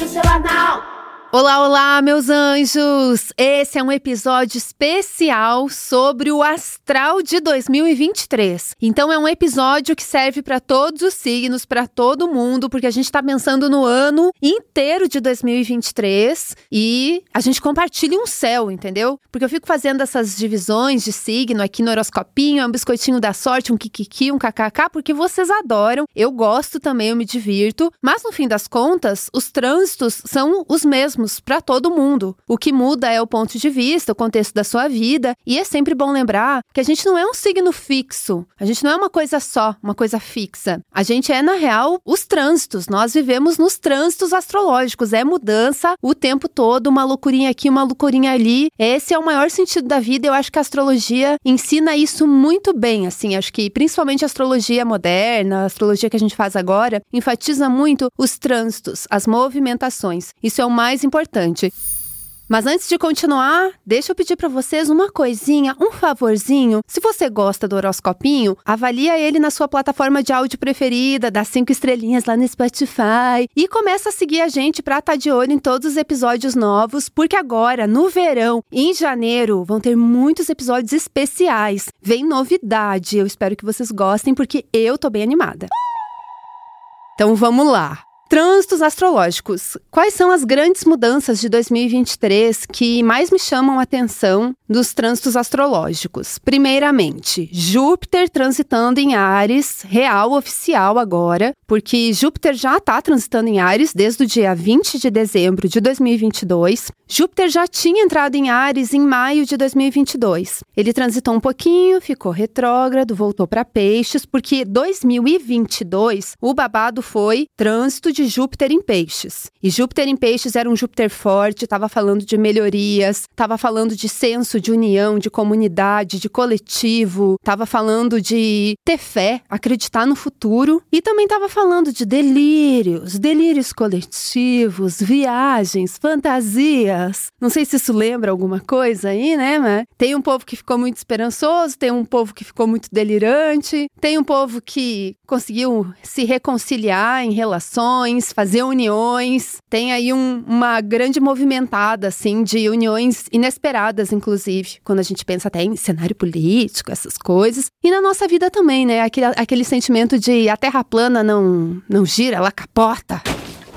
no seu anal. Olá, olá, meus anjos! Esse é um episódio especial sobre o astral de 2023. Então é um episódio que serve para todos os signos, para todo mundo, porque a gente está pensando no ano inteiro de 2023 e a gente compartilha um céu, entendeu? Porque eu fico fazendo essas divisões de signo aqui no horoscopinho, é um biscoitinho da sorte, um kikiki, um kkk, porque vocês adoram, eu gosto também, eu me divirto, mas no fim das contas, os trânsitos são os mesmos para todo mundo. O que muda é o ponto de vista, o contexto da sua vida, e é sempre bom lembrar que a gente não é um signo fixo, a gente não é uma coisa só, uma coisa fixa. A gente é, na real, os trânsitos, nós vivemos nos trânsitos astrológicos, é mudança o tempo todo, uma loucurinha aqui, uma loucurinha ali. Esse é o maior sentido da vida, eu acho que a astrologia ensina isso muito bem, assim, acho que principalmente a astrologia moderna, a astrologia que a gente faz agora, enfatiza muito os trânsitos, as movimentações. Isso é o mais importante. Mas antes de continuar, deixa eu pedir para vocês uma coisinha, um favorzinho. Se você gosta do horoscopinho, avalia ele na sua plataforma de áudio preferida, dá 5 estrelinhas lá no Spotify e começa a seguir a gente para estar de olho em todos os episódios novos, porque agora, no verão, em janeiro, vão ter muitos episódios especiais. Vem novidade, eu espero que vocês gostem, porque eu tô bem animada. Então vamos lá! Trânsitos astrológicos. Quais são as grandes mudanças de 2023 que mais me chamam a atenção dos trânsitos astrológicos? Primeiramente, Júpiter transitando em Áries, real, oficial agora, porque Júpiter já está transitando em Áries desde o dia 20 de dezembro de 2022. Júpiter já tinha entrado em Áries em maio de 2022. Ele transitou um pouquinho, ficou retrógrado, voltou para Peixes, porque 2022 o babado foi trânsito de Júpiter em Peixes. E Júpiter em Peixes era um Júpiter forte, estava falando de melhorias, estava falando de senso de união, de comunidade, de coletivo, estava falando de ter fé, acreditar no futuro, e também estava falando de delírios coletivos, viagens, fantasias. Não sei se isso lembra alguma coisa aí, né? Mas tem um povo que ficou muito esperançoso, tem um povo que ficou muito delirante, tem um povo que conseguiu se reconciliar em relações, fazer uniões. Tem aí uma grande movimentada, assim, de uniões inesperadas, inclusive, quando a gente pensa até em cenário político, essas coisas. E na nossa vida também, né? Aquele sentimento de a terra plana não gira, ela capota.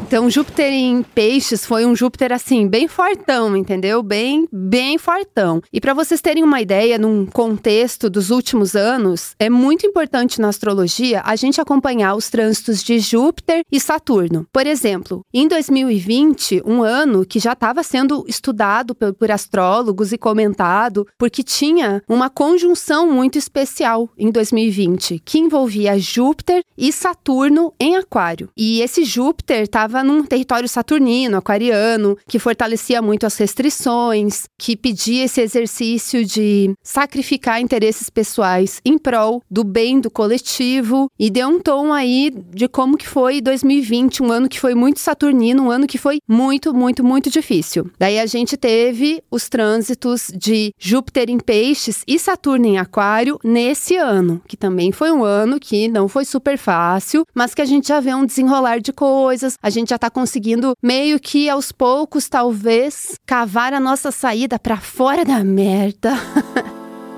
Então, Júpiter em Peixes foi um Júpiter, assim, bem fortão, entendeu? Bem fortão. E para vocês terem uma ideia, num contexto dos últimos anos, é muito importante na astrologia a gente acompanhar os trânsitos de Júpiter e Saturno. Por exemplo, em 2020, um ano que já estava sendo estudado por astrólogos e comentado, porque tinha uma conjunção muito especial em 2020, que envolvia Júpiter e Saturno em Aquário. E esse Júpiter estava num território saturnino, aquariano, que fortalecia muito as restrições, que pedia esse exercício de sacrificar interesses pessoais em prol do bem do coletivo, e deu um tom aí de como que foi 2020, um ano que foi muito saturnino, um ano que foi muito difícil. Daí a gente teve os trânsitos de Júpiter em Peixes e Saturno em Aquário nesse ano, que também foi um ano que não foi super fácil, mas que a gente já vê um desenrolar de coisas, a gente já está conseguindo meio que aos poucos, talvez, cavar a nossa saída para fora da merda.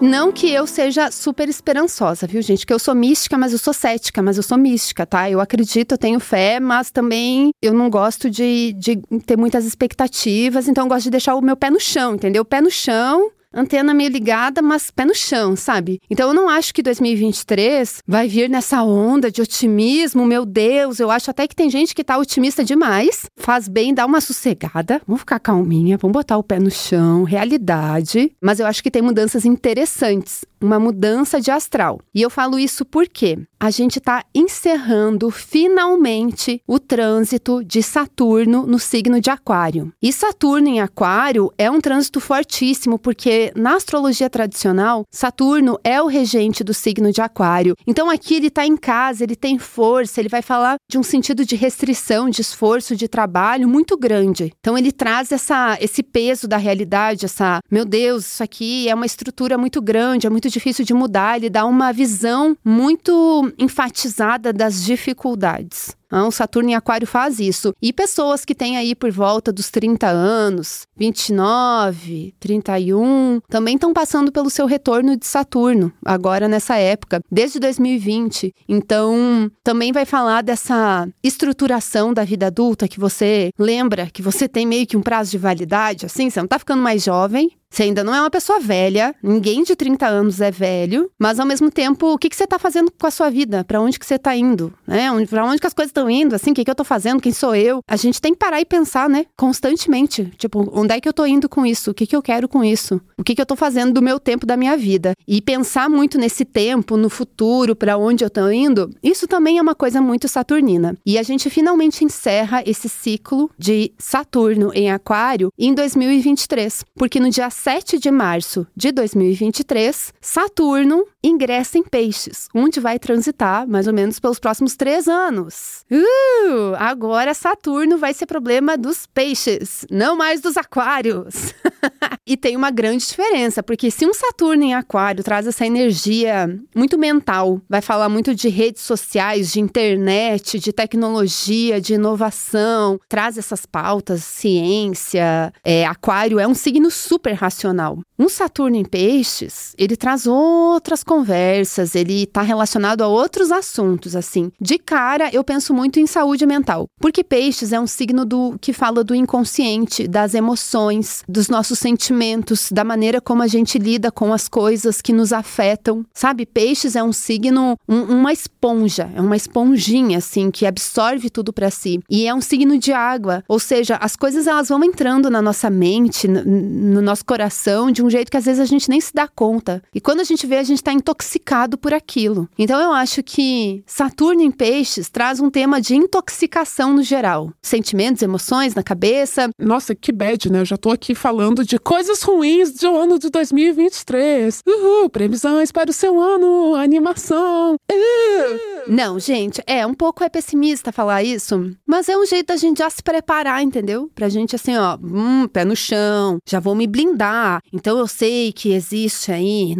Não que eu seja super esperançosa, viu, gente? Que eu sou mística, mas eu sou cética, mas eu sou mística, tá? Eu acredito, eu tenho fé, mas também eu não gosto de ter muitas expectativas, então eu gosto de deixar o meu pé no chão, entendeu? Pé no chão, antena meio ligada, mas pé no chão, sabe? Então eu não acho que 2023 vai vir nessa onda de otimismo, meu Deus, eu acho até que tem gente que tá otimista demais, faz bem, dá uma sossegada, vamos ficar calminha, vamos botar o pé no chão, realidade, mas eu acho que tem mudanças interessantes, uma mudança de astral. E eu falo isso porque a gente tá encerrando finalmente o trânsito de Saturno no signo de Aquário. E Saturno em Aquário é um trânsito fortíssimo, porque na astrologia tradicional, Saturno é o regente do signo de Aquário. Então aqui ele está em casa, ele tem força, ele vai falar de um sentido de restrição, de esforço, de trabalho muito grande. Então ele traz esse peso da realidade, meu Deus, isso aqui é uma estrutura muito grande, é muito difícil de mudar, ele dá uma visão muito enfatizada das dificuldades. Então, Saturno em Aquário faz isso. E pessoas que têm aí por volta dos 30 anos, 29, 31, também estão passando pelo seu retorno de Saturno, agora nessa época, desde 2020. Então, também vai falar dessa estruturação da vida adulta que você lembra, que você tem meio que um prazo de validade, assim, você não tá ficando mais jovem. Você ainda não é uma pessoa velha, ninguém de 30 anos é velho, mas ao mesmo tempo, o que você está fazendo com a sua vida? Para onde que você está indo? Né? Para onde que as coisas estão indo? Assim, o que eu estou fazendo? Quem sou eu? A gente tem que parar e pensar, né? Constantemente. Tipo, onde é que eu estou indo com isso? O que que eu quero com isso? O que que eu estou fazendo do meu tempo, da minha vida? E pensar muito nesse tempo, no futuro, para onde eu estou indo, isso também é uma coisa muito saturnina. E a gente finalmente encerra esse ciclo de Saturno em Aquário em 2023, porque no dia 7 de março de 2023, Saturno ingressa em Peixes, onde vai transitar mais ou menos pelos próximos 3 anos. Agora Saturno vai ser problema dos peixes, não mais dos aquários. E tem uma grande diferença, porque se um Saturno em Aquário traz essa energia muito mental, vai falar muito de redes sociais, de internet, de tecnologia, de inovação, traz essas pautas, ciência, Aquário é um signo super racional. Um Saturno em Peixes, ele traz outras conversas, ele tá relacionado a outros assuntos, assim. De cara, eu penso muito em saúde mental, porque Peixes é um signo que fala do inconsciente, das emoções, dos nossos sentimentos, da maneira como a gente lida com as coisas que nos afetam, sabe? Peixes é um signo, uma esponja, é uma esponjinha, assim, que absorve tudo pra si. E é um signo de água, ou seja, as coisas elas vão entrando na nossa mente, no nosso coração, de um jeito que às vezes a gente nem se dá conta. E quando a gente vê, a gente tá intoxicado por aquilo. Então eu acho que Saturno em Peixes traz um tema de intoxicação no geral. Sentimentos, emoções na cabeça. Nossa, que bad, né? Eu já tô aqui falando de coisas ruins do ano de 2023. Uhul, previsões para o seu ano, animação. Não, gente, um pouco pessimista falar isso, mas é um jeito da gente já se preparar, entendeu? Pra gente assim, ó, pé no chão, já vou me blindar. Então eu sei que existe aí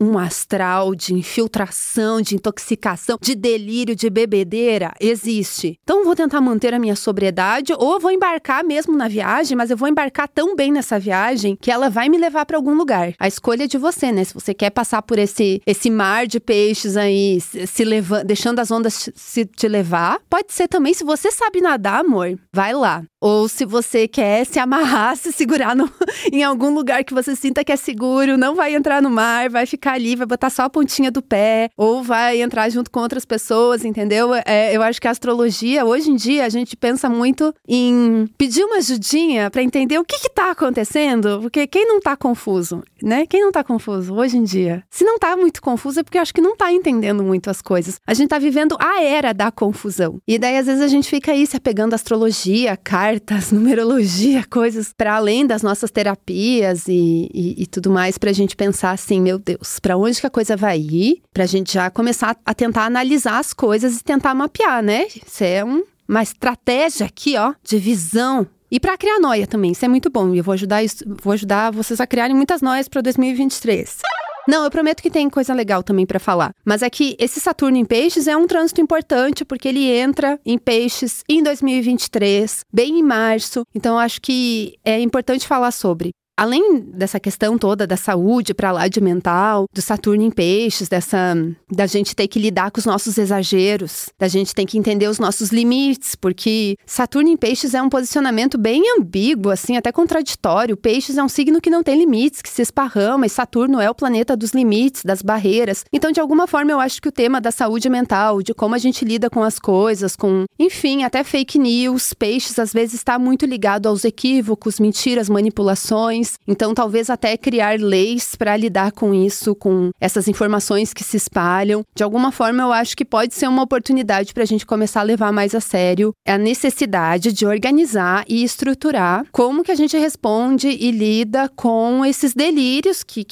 um astral de infiltração, de intoxicação, de delírio, de bebedeira, existe. Então eu vou tentar manter a minha sobriedade ou eu vou embarcar mesmo na viagem, mas eu vou embarcar tão bem nessa viagem que ela vai me levar pra algum lugar. A escolha é de você, né? Se você quer passar por esse mar de peixes aí, se levando, deixando as ondas te levar, pode ser também, se você sabe nadar, amor, vai lá. Ou se você quer se amarrar, se segurar em algum lugar que você sinta que é seguro, não vai entrar no mar, vai ficar ali, vai botar só a pontinha do pé, ou vai entrar junto com outras pessoas, entendeu? Eu acho que a astrologia, hoje em dia, a gente pensa muito em pedir uma ajudinha pra entender o que tá acontecendo, porque quem não tá confuso, né? Quem não tá confuso hoje em dia? Se não tá muito confuso é porque eu acho que não tá entendendo muito as coisas. A gente tá vivendo a era da confusão. E daí, às vezes, a gente fica aí se apegando à astrologia, cartas, numerologia, coisas para além das nossas terapias e tudo mais, pra gente pensar assim, meu Deus, pra onde que a coisa vai ir? Pra gente já começar a tentar analisar as coisas e tentar mapear, né? Isso é uma estratégia aqui, ó, de visão. E para criar noia também, isso é muito bom. E eu vou ajudar vocês a criarem muitas noias para 2023. Não, eu prometo que tem coisa legal também pra falar. Mas é que esse Saturno em Peixes é um trânsito importante, porque ele entra em Peixes em 2023, bem em março. Então, acho que é importante falar sobre. Além dessa questão toda da saúde pra lá de mental, do Saturno em Peixes, da gente ter que lidar com os nossos exageros, da gente ter que entender os nossos limites, porque Saturno em Peixes é um posicionamento bem ambíguo, assim, até contraditório. Peixes é um signo que não tem limites, que se esparrama, e Saturno é o planeta dos limites, das barreiras. Então, de alguma forma, eu acho que o tema da saúde mental, de como a gente lida com as coisas, com, enfim, até fake news, Peixes às vezes está muito ligado aos equívocos, mentiras, manipulações. Então, talvez até criar leis para lidar com isso, com essas informações que se espalham. De alguma forma, eu acho que pode ser uma oportunidade para a gente começar a levar mais a sério a necessidade de organizar e estruturar como que a gente responde e lida com esses delírios que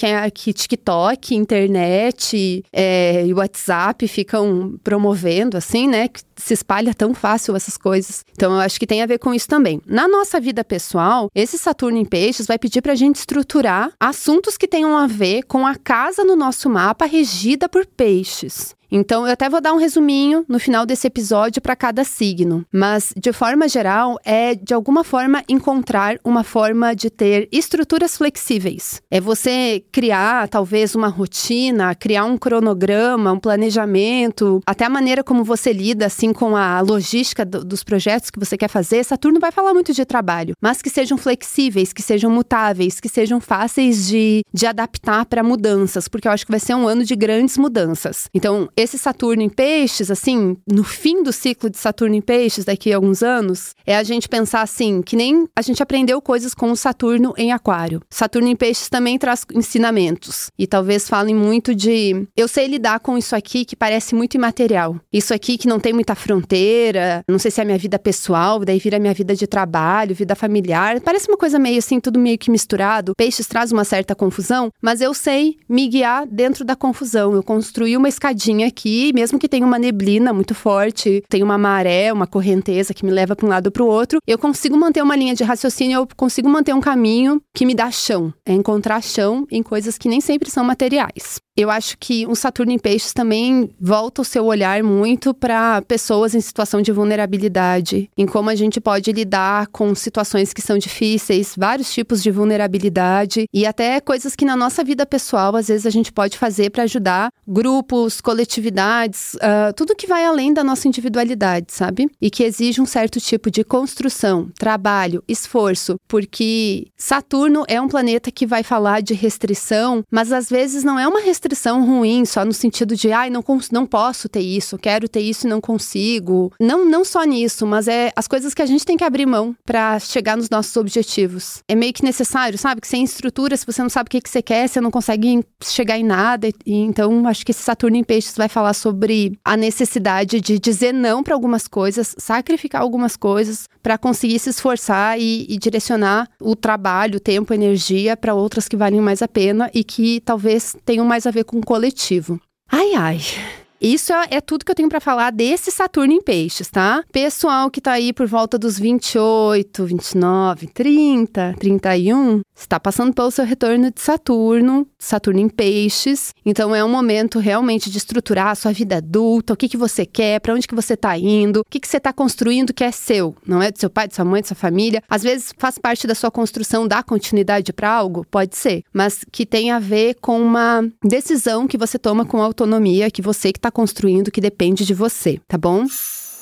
TikTok, internet e WhatsApp ficam promovendo, assim, né? Que se espalha tão fácil essas coisas. Então, eu acho que tem a ver com isso também. Na nossa vida pessoal, esse Saturno em Peixes vai pedir para a gente estruturar assuntos que tenham a ver com a casa no nosso mapa regida por peixes. Então, eu até vou dar um resuminho no final desse episódio para cada signo. Mas, de forma geral, é, de alguma forma, encontrar uma forma de ter estruturas flexíveis. É você criar, talvez, uma rotina, criar um cronograma, um planejamento, até a maneira como você lida, assim, com a logística dos projetos que você quer fazer. Saturno vai falar muito de trabalho, mas que sejam flexíveis, que sejam mutáveis, que sejam fáceis de adaptar para mudanças, porque eu acho que vai ser um ano de grandes mudanças. Então, esse Saturno em Peixes, assim, no fim do ciclo de Saturno em Peixes, daqui a alguns anos, é a gente pensar assim, que nem a gente aprendeu coisas com o Saturno em Aquário. Saturno em Peixes também traz ensinamentos. E talvez falem muito de, eu sei lidar com isso aqui que parece muito imaterial. Isso aqui que não tem muita fronteira, não sei se é a minha vida pessoal, daí vira a minha vida de trabalho, vida familiar. Parece uma coisa meio assim, tudo meio que misturado. Peixes traz uma certa confusão, mas eu sei me guiar dentro da confusão. Eu construí uma escadinha aqui, mesmo que tenha uma neblina muito forte, tem uma maré, uma correnteza que me leva para um lado ou para o outro, eu consigo manter uma linha de raciocínio, eu consigo manter um caminho que me dá chão. É encontrar chão em coisas que nem sempre são materiais. Eu acho que um Saturno em Peixes também volta o seu olhar muito para pessoas em situação de vulnerabilidade, em como a gente pode lidar com situações que são difíceis, vários tipos de vulnerabilidade e até coisas que na nossa vida pessoal, às vezes, a gente pode fazer para ajudar grupos, coletividades, tudo que vai além da nossa individualidade, sabe? E que exige um certo tipo de construção, trabalho, esforço, porque Saturno é um planeta que vai falar de restrição, mas às vezes não é uma restrição ruim, só no sentido de não posso ter isso, quero ter isso e não consigo. Não só nisso, mas é as coisas que a gente tem que abrir mão para chegar nos nossos objetivos. É meio que necessário, sabe? Que sem estrutura, se você não sabe o que você quer, você não consegue chegar em nada. E então, acho que esse Saturno em Peixes vai falar sobre a necessidade de dizer não para algumas coisas, sacrificar algumas coisas para conseguir se esforçar e direcionar o trabalho, o tempo, a energia para outras que valem mais a pena e que talvez tenham mais a ver com o coletivo. Isso é tudo que eu tenho para falar desse Saturno em Peixes, tá? Pessoal que tá aí por volta dos 28, 29, 30, 31, está passando pelo seu retorno de Saturno em Peixes. Então é um momento realmente de estruturar a sua vida adulta, o que você quer, para onde que você tá indo, o que você tá construindo que é seu, não é do seu pai, da sua mãe, da sua família. Às vezes faz parte da sua construção dar continuidade para algo, pode ser, mas que tem a ver com uma decisão que você toma com autonomia, que você que tá construindo, que depende de você, tá bom?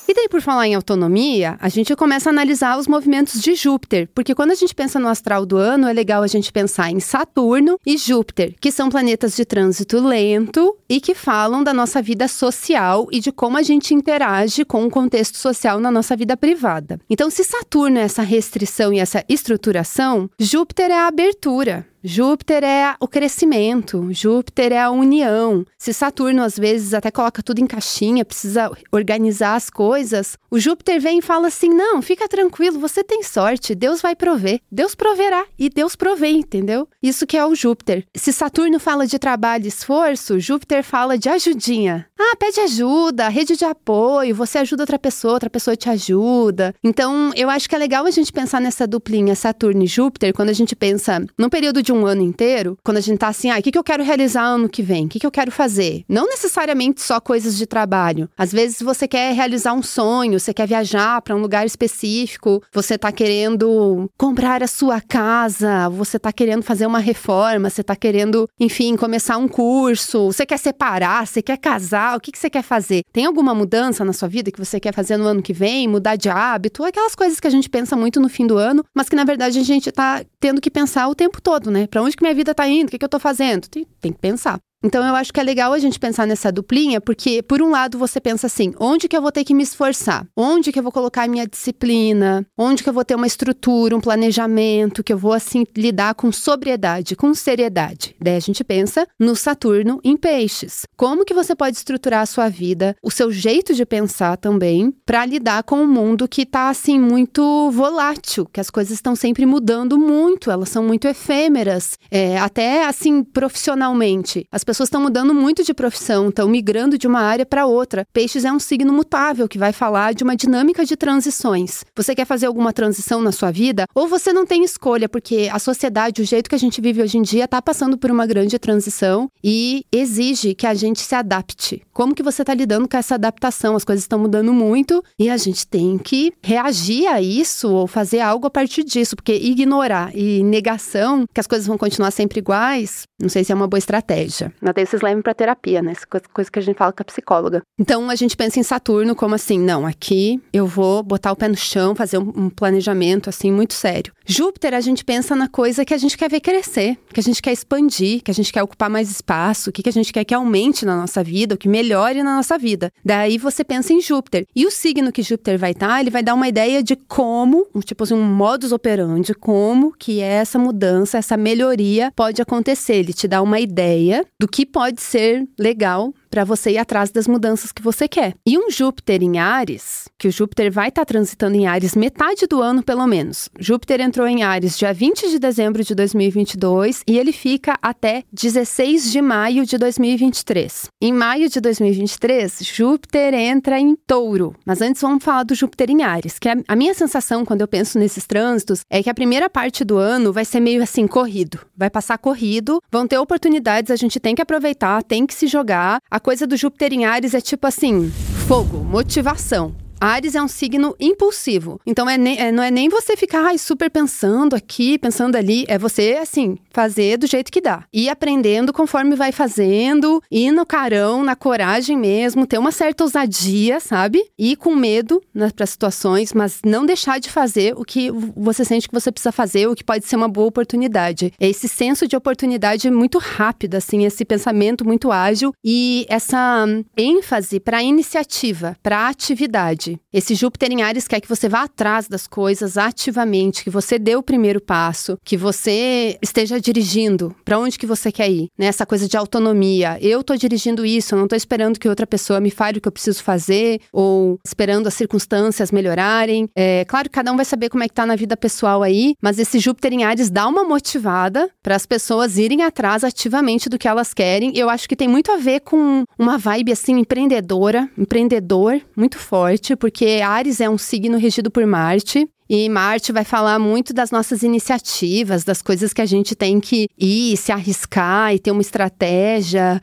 E daí, por falar em autonomia, a gente começa a analisar os movimentos de Júpiter, porque quando a gente pensa no astral do ano, é legal a gente pensar em Saturno e Júpiter, que são planetas de trânsito lento e que falam da nossa vida social e de como a gente interage com o contexto social na nossa vida privada. Então, se Saturno é essa restrição e essa estruturação, Júpiter é a abertura. Júpiter é o crescimento, Júpiter é a união. Se Saturno, às vezes, até coloca tudo em caixinha, precisa organizar as coisas, o Júpiter vem e fala assim, não, fica tranquilo, você tem sorte, Deus vai prover, Deus proverá e Deus provê, entendeu? Isso que é o Júpiter. Se Saturno fala de trabalho e esforço, Júpiter fala de ajudinha. Pede ajuda, rede de apoio, você ajuda outra pessoa te ajuda. Então, eu acho que é legal a gente pensar nessa duplinha Saturno e Júpiter, quando a gente pensa num período de um ano inteiro, quando a gente tá assim, o que eu quero realizar ano que vem? O que eu quero fazer? Não necessariamente só coisas de trabalho. Às vezes você quer realizar um sonho, você quer viajar para um lugar específico, você tá querendo comprar a sua casa, você tá querendo fazer uma reforma, você tá querendo, enfim, começar um curso, você quer separar, você quer casar, o que você quer fazer? Tem alguma mudança na sua vida que você quer fazer no ano que vem? Mudar de hábito? Aquelas coisas que a gente pensa muito no fim do ano, mas que na verdade a gente tá tendo que pensar o tempo todo, né? Pra onde que minha vida tá indo? O que eu tô fazendo? Tem que pensar. Então, eu acho que é legal a gente pensar nessa duplinha, porque, por um lado, você pensa assim, onde que eu vou ter que me esforçar? Onde que eu vou colocar a minha disciplina? Onde que eu vou ter uma estrutura, um planejamento, que eu vou, assim, lidar com sobriedade, com seriedade? Daí a gente pensa no Saturno em Peixes. Como que você pode estruturar a sua vida, o seu jeito de pensar também, para lidar com um mundo que tá, assim, muito volátil, que as coisas estão sempre mudando muito, elas são muito efêmeras, até, assim, profissionalmente. As pessoas estão mudando muito de profissão, estão migrando de uma área para outra. Peixes é um signo mutável que vai falar de uma dinâmica de transições. Você quer fazer alguma transição na sua vida ou você não tem escolha, porque a sociedade, o jeito que a gente vive hoje em dia, está passando por uma grande transição e exige que a gente se adapte. Como que você está lidando com essa adaptação? As coisas estão mudando muito e a gente tem que reagir a isso ou fazer algo a partir disso, porque ignorar e negação, que as coisas vão continuar sempre iguais, não sei se é uma boa estratégia. Até vocês levem para terapia, né? Essa coisa que a gente fala com a psicóloga. Então, a gente pensa em Saturno como assim, não, aqui eu vou botar o pé no chão, fazer um planejamento, assim, muito sério. Júpiter, a gente pensa na coisa que a gente quer ver crescer, que a gente quer expandir, que a gente quer ocupar mais espaço, o que a gente quer que aumente na nossa vida, o que melhore na nossa vida. Daí você pensa em Júpiter. E o signo que Júpiter vai estar, ele vai dar uma ideia de como, tipo assim, um modus operandi, como que essa mudança, essa melhoria pode acontecer. Ele te dá uma ideia do que pode ser legal para você ir atrás das mudanças que você quer. E um Júpiter em Áries, que o Júpiter vai estar transitando em Áries metade do ano, pelo menos. Júpiter entrou em Áries dia 20 de dezembro de 2022 e ele fica até 16 de maio de 2023. Em maio de 2023, Júpiter entra em Touro. Mas antes vamos falar do Júpiter em Áries, que a minha sensação quando eu penso nesses trânsitos é que a primeira parte do ano vai ser meio assim, corrido. Vai passar corrido, vão ter oportunidades, a gente tem que aproveitar, tem que se jogar. A coisa do Júpiter em Áries é tipo assim, fogo, motivação. Áries é um signo impulsivo, então não é nem você ficar super pensando aqui, pensando ali, é você, assim, fazer do jeito que dá. Ir aprendendo conforme vai fazendo, ir no carão, na coragem mesmo, ter uma certa ousadia, sabe? Ir com medo para situações, mas não deixar de fazer o que você sente que você precisa fazer, o que pode ser uma boa oportunidade. É esse senso de oportunidade muito rápido, assim, esse pensamento muito ágil e essa ênfase para iniciativa, para atividade. Esse Júpiter em Áries quer que você vá atrás das coisas ativamente, que você dê o primeiro passo, que você esteja dirigindo para onde que você quer ir, né? Essa coisa de autonomia. Eu tô dirigindo isso, eu não tô esperando que outra pessoa me fale o que eu preciso fazer ou esperando as circunstâncias melhorarem. É claro que cada um vai saber como é que tá na vida pessoal aí, mas esse Júpiter em Áries dá uma motivada para as pessoas irem atrás ativamente do que elas querem. Eu acho que tem muito a ver com uma vibe assim empreendedora, empreendedor, muito forte. Porque Áries é um signo regido por Marte. E Marte vai falar muito das nossas iniciativas, das coisas que a gente tem que ir, se arriscar e ter uma estratégia.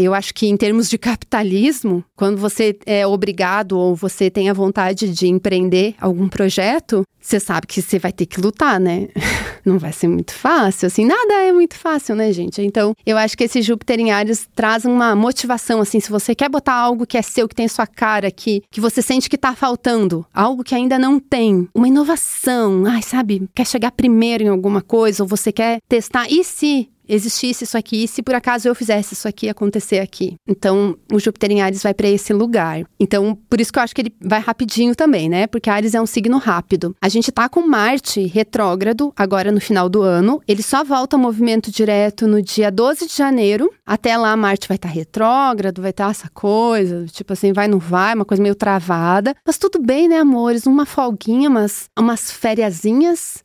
Eu acho que em termos de capitalismo, quando você é obrigado ou você tem a vontade de empreender algum projeto, você sabe que você vai ter que lutar, né? Não vai ser muito fácil, assim, nada é muito fácil, né, gente? Então, eu acho que esse Júpiter em Áries traz uma motivação, assim, se você quer botar algo que é seu, que tem sua cara, que você sente que tá faltando, algo que ainda não tem, uma inovação, sabe, quer chegar primeiro em alguma coisa, ou você quer testar, e se existisse isso aqui, e se por acaso eu fizesse isso aqui acontecer aqui? Então, o Júpiter em Áries vai para esse lugar. Então, por isso que eu acho que ele vai rapidinho também, né? Porque Áries é um signo rápido. A gente tá com Marte retrógrado agora no final do ano. Ele só volta ao movimento direto no dia 12 de janeiro. Até lá, Marte vai estar retrógrado, vai estar essa coisa, tipo assim, vai, não vai, uma coisa meio travada. Mas tudo bem, né, amores? Uma folguinha, umas fériasinhas.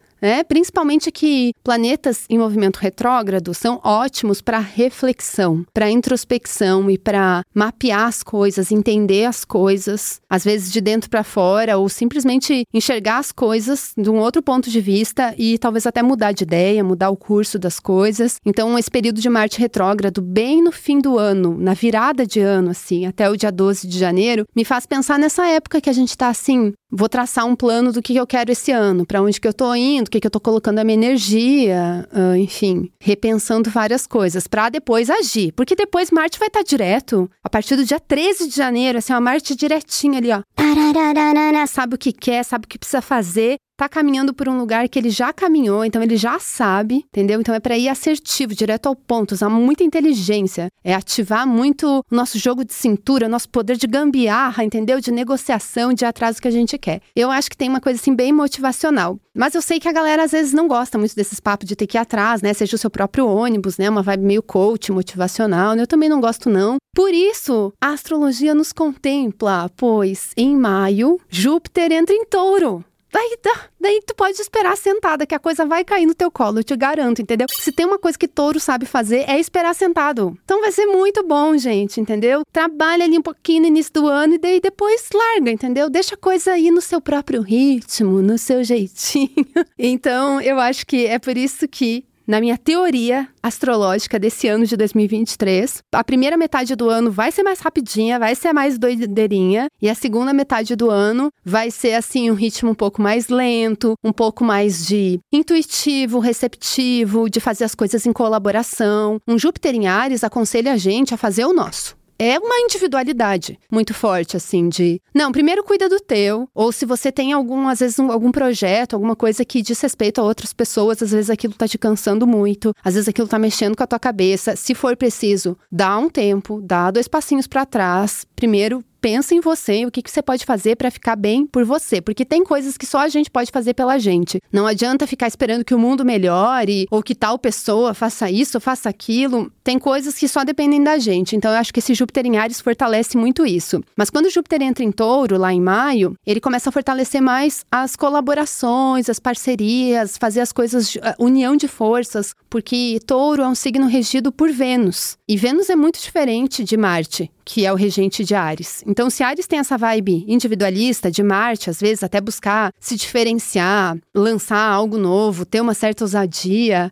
Principalmente que planetas em movimento retrógrado são ótimos para reflexão, para introspecção e para mapear as coisas, entender as coisas, às vezes de dentro para fora, ou simplesmente enxergar as coisas de um outro ponto de vista e talvez até mudar de ideia, mudar o curso das coisas. Então, esse período de Marte retrógrado, bem no fim do ano, na virada de ano, assim, até o dia 12 de janeiro, me faz pensar nessa época que a gente está assim, vou traçar um plano do que eu quero esse ano, para onde que eu tô indo, o que eu tô colocando a minha energia, enfim, repensando várias coisas pra depois agir, porque depois Marte vai estar direto, a partir do dia 13 de janeiro, assim, uma Marte direitinha ali, ó, sabe o que quer, sabe o que precisa fazer, tá caminhando por um lugar que ele já caminhou, então ele já sabe, entendeu? Então é pra ir assertivo, direto ao ponto, usar muita inteligência, é ativar muito o nosso jogo de cintura, o nosso poder de gambiarra, entendeu? De negociação, de atraso que a gente quer. Eu acho que tem uma coisa assim bem motivacional, mas eu sei que a galera às vezes não gosta muito desses papos de ter que ir atrás, né? Seja o seu próprio ônibus, né? Uma vibe meio coach, motivacional, né? Eu também não gosto não. Por isso, a astrologia nos contempla, pois em maio, Júpiter entra em Touro. Daí tu pode esperar sentada, que a coisa vai cair no teu colo, eu te garanto, entendeu? Se tem uma coisa que touro sabe fazer, é esperar sentado. Então vai ser muito bom, gente, entendeu? Trabalha ali um pouquinho no início do ano e daí depois larga, entendeu? Deixa a coisa aí no seu próprio ritmo, no seu jeitinho. Então, eu acho que é por isso que, na minha teoria astrológica desse ano de 2023, a primeira metade do ano vai ser mais rapidinha, vai ser mais doideirinha, e a segunda metade do ano vai ser, assim, um ritmo um pouco mais lento, um pouco mais de intuitivo, receptivo, de fazer as coisas em colaboração. Um Júpiter em Áries aconselha a gente a fazer o nosso. É uma individualidade muito forte, assim, de... Não, primeiro cuida do teu, ou se você tem algum, às vezes, algum projeto, alguma coisa que diz respeito a outras pessoas, às vezes aquilo tá te cansando muito, às vezes aquilo tá mexendo com a tua cabeça. Se for preciso, dá um tempo, dá 2 passinhos pra trás, primeiro... Pensa em você, o que você pode fazer para ficar bem por você. Porque tem coisas que só a gente pode fazer pela gente. Não adianta ficar esperando que o mundo melhore ou que tal pessoa faça isso, faça aquilo. Tem coisas que só dependem da gente. Então, eu acho que esse Júpiter em Áries fortalece muito isso. Mas quando o Júpiter entra em Touro, lá em maio, ele começa a fortalecer mais as colaborações, as parcerias, fazer as coisas, união de forças. Porque Touro é um signo regido por Vênus. E Vênus é muito diferente de Marte, que é o regente de Áries. Então, se Áries tem essa vibe individualista de Marte, às vezes até buscar se diferenciar, lançar algo novo, ter uma certa ousadia,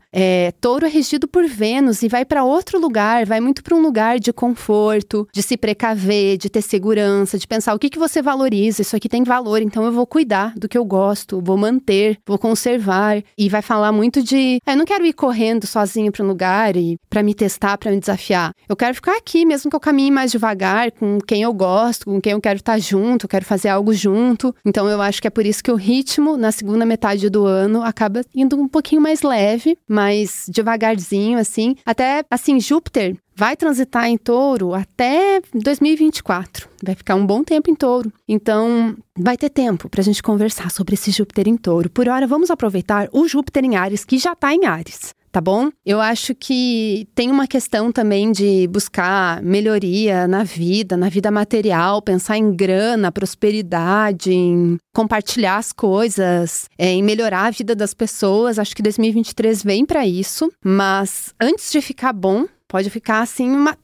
Touro é regido por Vênus e vai para outro lugar, vai muito para um lugar de conforto, de se precaver, de ter segurança, de pensar o que você valoriza, isso aqui tem valor, então eu vou cuidar do que eu gosto, vou manter, vou conservar, e vai falar muito de, eu não quero ir correndo sozinho para um lugar e para me testar, para me desafiar, eu quero ficar aqui mesmo que eu caminhe mais devagar, com quem eu gosto, com quem eu quero estar junto, eu quero fazer algo junto. Então, eu acho que é por isso que o ritmo na segunda metade do ano acaba indo um pouquinho mais leve, mais devagarzinho, assim. Até, assim, Júpiter vai transitar em Touro até 2024. Vai ficar um bom tempo em Touro. Então, vai ter tempo pra gente conversar sobre esse Júpiter em Touro. Por hora, vamos aproveitar o Júpiter em Áries, que já tá em Áries. Tá bom? Eu acho que tem uma questão também de buscar melhoria na vida material, pensar em grana, prosperidade, em compartilhar as coisas, em melhorar a vida das pessoas. Acho que 2023 vem pra isso, mas antes de ficar bom, pode ficar assim uma...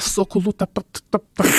Soco, luta...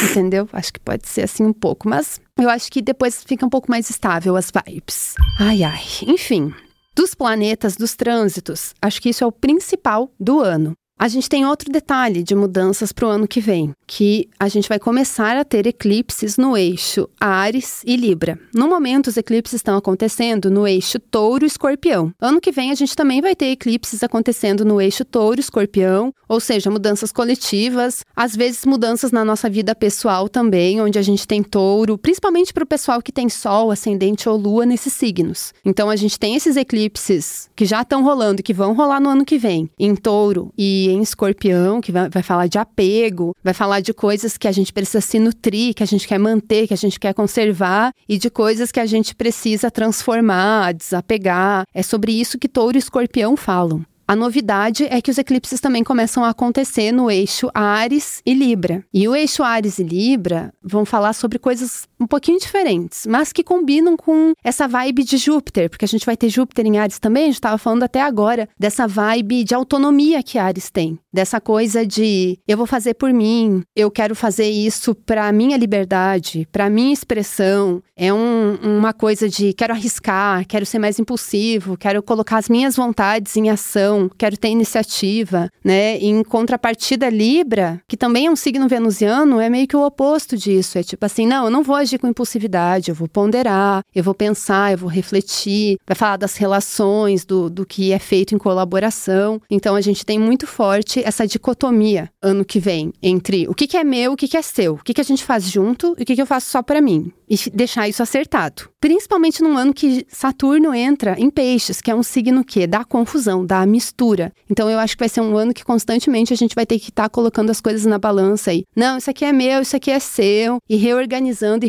Entendeu? Acho que pode ser assim um pouco, mas eu acho que depois fica um pouco mais estável as vibes. Ai, enfim... Dos planetas, dos trânsitos, acho que isso é o principal do ano. A gente tem outro detalhe de mudanças para o ano que vem, que a gente vai começar a ter eclipses no eixo Áries e Libra. No momento, os eclipses estão acontecendo no eixo Touro e Escorpião. Ano que vem, a gente também vai ter eclipses acontecendo no eixo Touro e Escorpião, ou seja, mudanças coletivas, às vezes mudanças na nossa vida pessoal também, onde a gente tem Touro, principalmente para o pessoal que tem Sol, Ascendente ou Lua nesses signos. Então, a gente tem esses eclipses que já estão rolando, que vão rolar no ano que vem, em Touro e em Escorpião, que vai falar de apego, vai falar de coisas que a gente precisa se nutrir, que a gente quer manter, que a gente quer conservar, e de coisas que a gente precisa transformar, desapegar. É sobre isso que Touro e Escorpião falam. A novidade é que os eclipses também começam a acontecer no eixo Áries e Libra. E o eixo Áries e Libra vão falar sobre coisas um pouquinho diferentes, mas que combinam com essa vibe de Júpiter, porque a gente vai ter Júpiter em Áries também, a gente estava falando até agora dessa vibe de autonomia que Áries tem, dessa coisa de eu vou fazer por mim, eu quero fazer isso para minha liberdade, para minha expressão. É uma coisa de quero arriscar, quero ser mais impulsivo, quero colocar as minhas vontades em ação, quero ter iniciativa, né? Em contrapartida, Libra, que também é um signo venusiano, é meio que o oposto disso. É tipo assim, não, eu não vou agir com impulsividade, eu vou ponderar, eu vou pensar, eu vou refletir. Vai falar das relações, do que é feito em colaboração. Então, a gente tem muito forte essa dicotomia ano que vem entre o que é meu, o que é seu, o que a gente faz junto e o que eu faço só pra mim. E deixar isso acertado. Principalmente num ano que Saturno entra em Peixes, que é um signo que dá confusão, dá mistura. Então, eu acho que vai ser um ano que constantemente a gente vai ter que estar colocando as coisas na balança aí. Não, isso aqui é meu, isso aqui é seu. E reorganizando,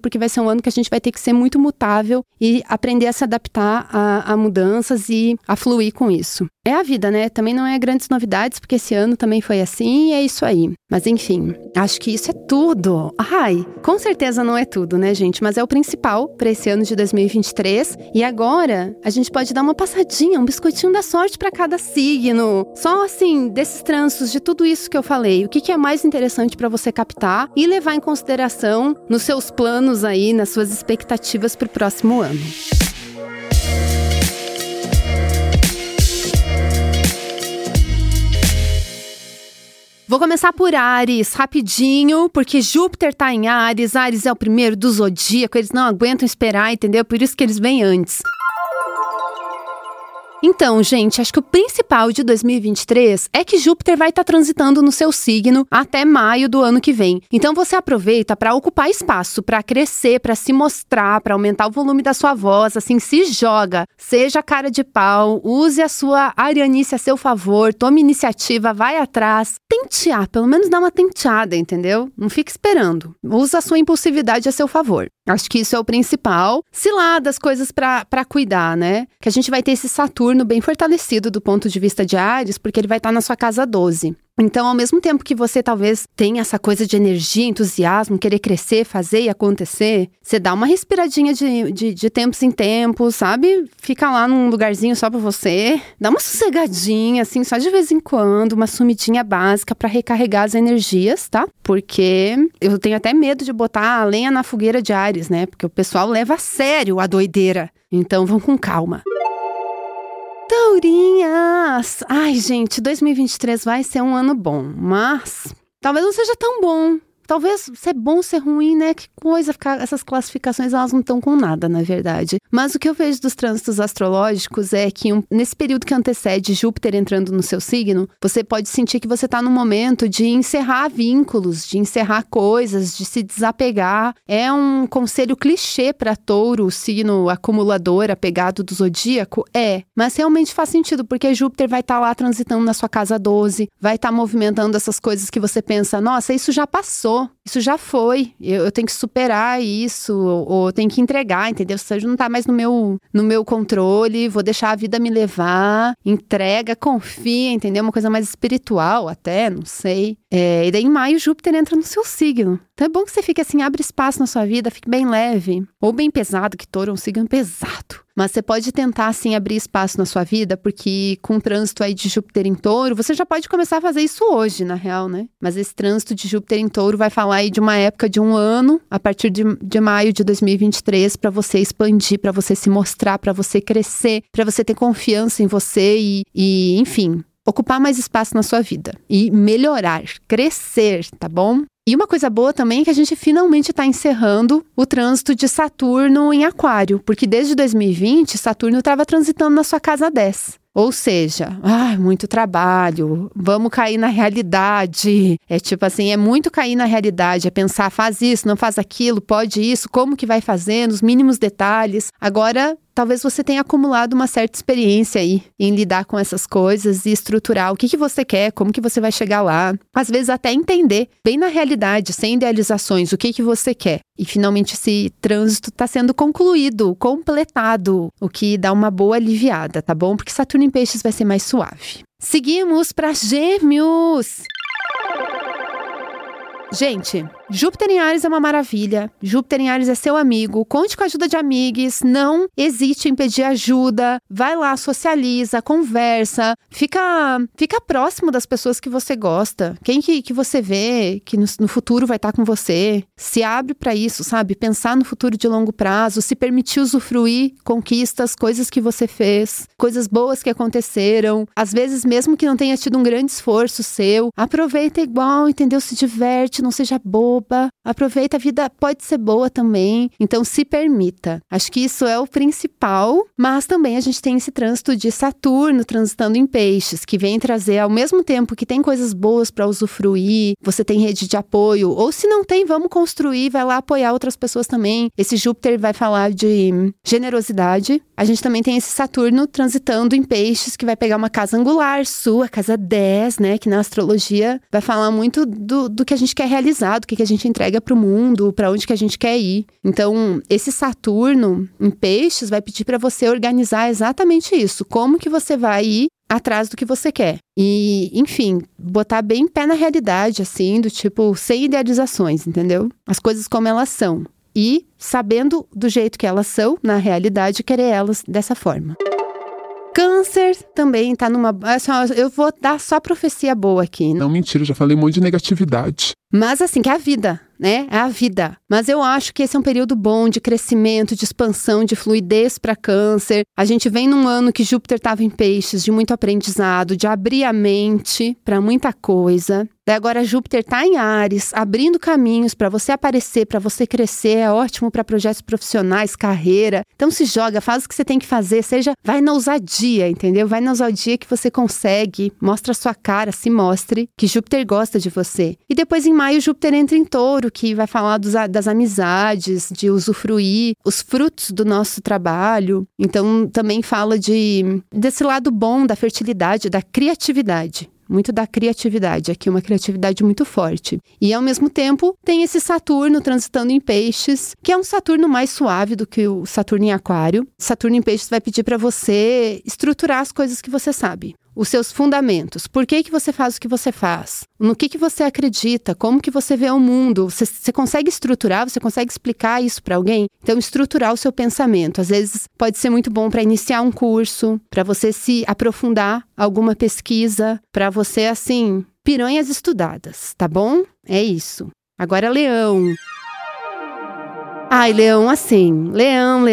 porque vai ser um ano que a gente vai ter que ser muito mutável e aprender a se adaptar a mudanças e a fluir com isso. É a vida, né? Também não é grandes novidades, porque esse ano também foi assim e é isso aí. Mas, enfim, acho que isso é tudo. Ai, com certeza não é tudo, né, gente? Mas é o principal para esse ano de 2023. E agora, a gente pode dar uma passadinha, um biscoitinho da sorte para cada signo. Só assim, desses tranços, de tudo isso que eu falei, o que é mais interessante para você captar e levar em consideração nos seus planos aí, nas suas expectativas para o próximo ano. Vou começar por Áries, rapidinho, porque Júpiter tá em Áries. Áries é o primeiro do zodíaco, eles não aguentam esperar, entendeu? Por isso que eles vêm antes. Então, gente, acho que o principal de 2023 é que Júpiter vai estar transitando no seu signo até maio do ano que vem. Então, você aproveita para ocupar espaço, para crescer, para se mostrar, para aumentar o volume da sua voz, assim, se joga. Seja cara de pau, use a sua arianice a seu favor, tome iniciativa, vai atrás. Tentear, pelo menos dá uma tenteada, entendeu? Não fica esperando. Usa a sua impulsividade a seu favor. Acho que isso é o principal. Se lá das coisas para cuidar, né? Que a gente vai ter esse Saturno bem fortalecido do ponto de vista de Áries, porque ele vai estar na sua casa 12. Então, ao mesmo tempo que você talvez tenha essa coisa de energia, entusiasmo, querer crescer, fazer e acontecer, você dá uma respiradinha de tempos em tempos, sabe? Fica lá num lugarzinho só pra você, dá uma sossegadinha, assim, só de vez em quando, uma sumidinha básica pra recarregar as energias, tá? Porque eu tenho até medo de botar a lenha na fogueira de Áries, né? Porque o pessoal leva a sério a doideira. Então, vão com calma. Taurinhas! Ai, gente, 2023 vai ser um ano bom, mas talvez não seja tão bom. Talvez ser bom, ser ruim, né? Que coisa, ficar, essas classificações, elas não estão com nada, na verdade. Mas o que eu vejo dos trânsitos astrológicos é que nesse período que antecede Júpiter entrando no seu signo, você pode sentir que você está num momento de encerrar vínculos, de encerrar coisas, de se desapegar. É um conselho clichê para Touro, o signo acumulador, apegado do zodíaco? É. Mas realmente faz sentido, porque Júpiter vai estar lá transitando na sua casa 12, vai estar movimentando essas coisas que você pensa, nossa, isso já passou. Isso já foi, eu tenho que superar isso, ou eu tenho que entregar, entendeu? Isso não tá mais no meu controle, vou deixar a vida me levar, entrega, confia, entendeu? Uma coisa mais espiritual até, não sei. E daí em maio Júpiter entra no seu signo. Então é bom que você fique assim, abre espaço na sua vida, fique bem leve, ou bem pesado, que Touro é um signo pesado. Mas você pode tentar, assim, abrir espaço na sua vida, porque com o trânsito aí de Júpiter em Touro, você já pode começar a fazer isso hoje, na real, né? Mas esse trânsito de Júpiter em Touro vai falar aí de uma época de um ano, a partir de maio de 2023, para você expandir, para você se mostrar, para você crescer, para você ter confiança em você e, enfim, ocupar mais espaço na sua vida. E melhorar, crescer, tá bom? E uma coisa boa também é que a gente finalmente está encerrando o trânsito de Saturno em Aquário, porque desde 2020 Saturno estava transitando na sua casa 10. Ou seja, muito trabalho, vamos cair na realidade. É tipo assim, é muito cair na realidade, é pensar, faz isso, não faz aquilo, pode isso, como que vai fazer, nos mínimos detalhes. Agora, talvez você tenha acumulado uma certa experiência aí em lidar com essas coisas e estruturar o que você quer, como que você vai chegar lá. Às vezes até entender, bem na realidade, sem idealizações, o que você quer. E finalmente esse trânsito está sendo concluído, completado, o que dá uma boa aliviada, tá bom? Porque Saturno em Peixes vai ser mais suave. Seguimos para Gêmeos! Gente, Júpiter em Áries é uma maravilha, Júpiter em Áries é seu amigo, conte com a ajuda de amigues, não hesite em pedir ajuda, vai lá, socializa, conversa, fica próximo das pessoas que você gosta, quem que você vê que no futuro vai estar com você, se abre para isso, sabe, pensar no futuro de longo prazo, se permitir usufruir conquistas, coisas que você fez, coisas boas que aconteceram, às vezes mesmo que não tenha tido um grande esforço seu, aproveita igual, entendeu, se diverte, não seja boba, aproveita, a vida pode ser boa também, então se permita. Acho que isso é o principal, mas também a gente tem esse trânsito de Saturno transitando em Peixes, que vem trazer ao mesmo tempo que tem coisas boas para usufruir, você tem rede de apoio, ou se não tem, vamos construir, vai lá apoiar outras pessoas também. Esse Júpiter vai falar de generosidade. A gente também tem esse Saturno transitando em Peixes, que vai pegar uma casa angular sua, casa 10, né, que na astrologia vai falar muito do que a gente quer realizar, do que a gente entrega para o mundo, para onde que a gente quer ir. Então, esse Saturno em Peixes vai pedir para você organizar exatamente isso. Como que você vai ir atrás do que você quer. E, enfim, botar bem pé na realidade, assim, do tipo, sem idealizações, entendeu? As coisas como elas são. e sabendo do jeito que elas são, na realidade, querer elas dessa forma. Câncer também tá numa... Eu vou dar só profecia boa aqui. Não, mentira, eu já falei um monte de negatividade. Mas assim, que é a vida, né? É a vida. Mas eu acho que esse é um período bom de crescimento, de expansão, de fluidez para Câncer. A gente vem num ano que Júpiter estava em Peixes, de muito aprendizado, de abrir a mente para muita coisa. Daí agora Júpiter está em Áries, abrindo caminhos para você aparecer, para você crescer. É ótimo para projetos profissionais, carreira. Então se joga, faz o que você tem que fazer, vai na ousadia, entendeu? Vai na ousadia que você consegue, mostra a sua cara, se mostre que Júpiter gosta de você. E depois em Maio, Júpiter entra em Touro, que vai falar das amizades, de usufruir os frutos do nosso trabalho. Então, também fala desse lado bom da fertilidade, da criatividade. Muito da criatividade, aqui uma criatividade muito forte. E, ao mesmo tempo, tem esse Saturno transitando em Peixes, que é um Saturno mais suave do que o Saturno em Aquário. Saturno em Peixes vai pedir para você estruturar as coisas que você sabe, os seus fundamentos, por que você faz o que você faz, no que você acredita, como que você vê o mundo. Você consegue estruturar, você consegue explicar isso para alguém? Então, estruturar o seu pensamento. Às vezes, pode ser muito bom para iniciar um curso, para você se aprofundar alguma pesquisa, para você, assim, piranhas estudadas, tá bom? É isso. Agora, Leão. Ai, Leão, assim, Leão,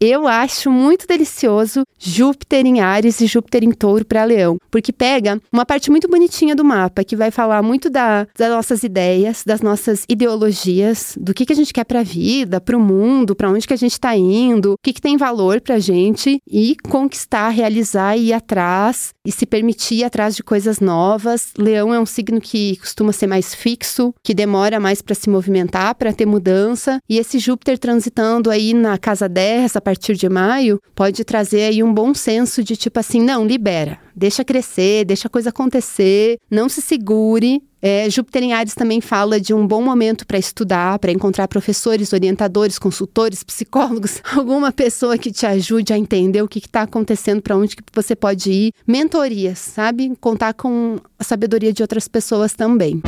eu acho muito delicioso Júpiter em Áries e Júpiter em Touro para Leão, porque pega uma parte muito bonitinha do mapa, que vai falar muito das nossas ideias, das nossas ideologias, do que a gente quer para a vida, para o mundo, para onde que a gente está indo, o que tem valor para a gente, e conquistar, realizar e ir atrás, e se permitir ir atrás de coisas novas. Leão é um signo que costuma ser mais fixo, que demora mais para se movimentar, para ter mudança, e esse Júpiter transitando aí na casa 10 a partir de maio, pode trazer aí um bom senso de tipo assim, não, libera, deixa crescer, deixa a coisa acontecer, não se segure. Júpiter em Áries também fala de um bom momento para estudar, para encontrar professores, orientadores, consultores, psicólogos, alguma pessoa que te ajude a entender o que está acontecendo, para onde que você pode ir, mentorias, sabe? Contar com a sabedoria de outras pessoas também.